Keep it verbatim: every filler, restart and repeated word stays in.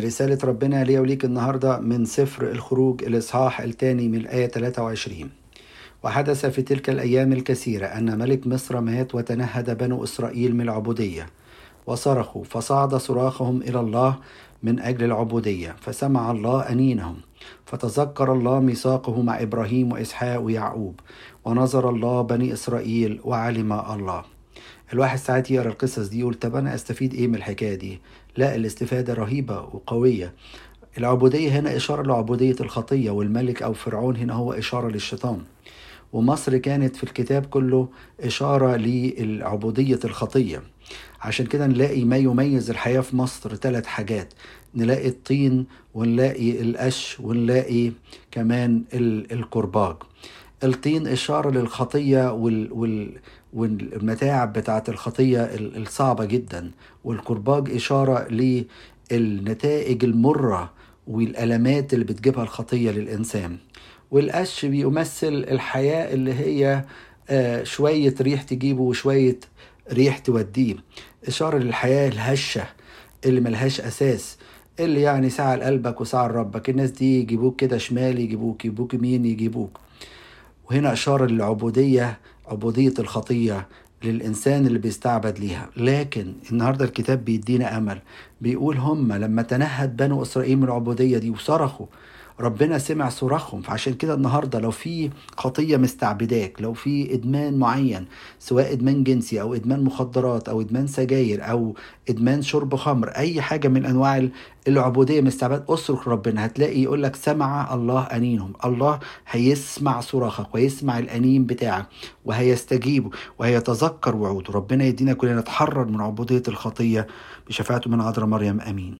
رسالة ربنا ليا وليك النهاردة من سفر الخروج الإصحاح الثاني من الآية ثلاثة وعشرين. وحدث في تلك الأيام الكثيرة أن ملك مصر مات وتنهد بنو إسرائيل من العبودية وصرخوا، فصعد صراخهم إلى الله من أجل العبودية، فسمع الله أنينهم، فتذكر الله ميثاقه مع إبراهيم وإسحاق ويعقوب، ونظر الله بني إسرائيل وعلم الله. الواحد ساعات يقرأ القصص دي يقول طب أنا أستفيد إيه من الحكاية دي؟ لا، الاستفادة رهيبة وقوية. العبودية هنا إشارة لعبودية الخطية، والملك أو فرعون هنا هو إشارة للشيطان، ومصر كانت في الكتاب كله إشارة لعبودية الخطية. عشان كده نلاقي ما يميز الحياة في مصر ثلاث حاجات، نلاقي الطين ونلاقي القش ونلاقي كمان الكرباج. الطين إشارة للخطية وال... وال... والمتاع بتاعت الخطية الصعبة جدا، والكرباج إشارة للنتائج المرة والألمات اللي بتجيبها الخطية للإنسان، والقش بيمثل الحياة اللي هي شوية ريح تجيبه وشوية ريح توديه، إشارة للحياة الهشة اللي ملهاش أساس، اللي يعني ساعة لقلبك وساعة لربك، الناس دي يجيبوك كده شمال يجيبوك يجيبوك يمين يجيبوك. وهنا إشارة للعبودية، عبودية الخطية للإنسان اللي بيستعبد ليها. لكن النهاردة الكتاب بيدينا أمل، بيقول هم لما تنهد بنو إسرائيل من العبودية دي وصرخوا، ربنا سمع صراخهم. فعشان كده النهاردة لو في خطية مستعبداك، لو في إدمان معين، سواء إدمان جنسي أو إدمان مخدرات أو إدمان سجاير أو إدمان شرب خمر، أي حاجة من أنواع العبودية مستعبد، أصرخ ربنا. هتلاقي يقولك سمع الله أنينهم، الله هيسمع صراخك ويسمع الأنين بتاعك وهيستجيب وهيتذكر وعوده. ربنا يدينا كلنا نتحرر من عبودية الخطية بشفاعته من عذراء مريم. أمين.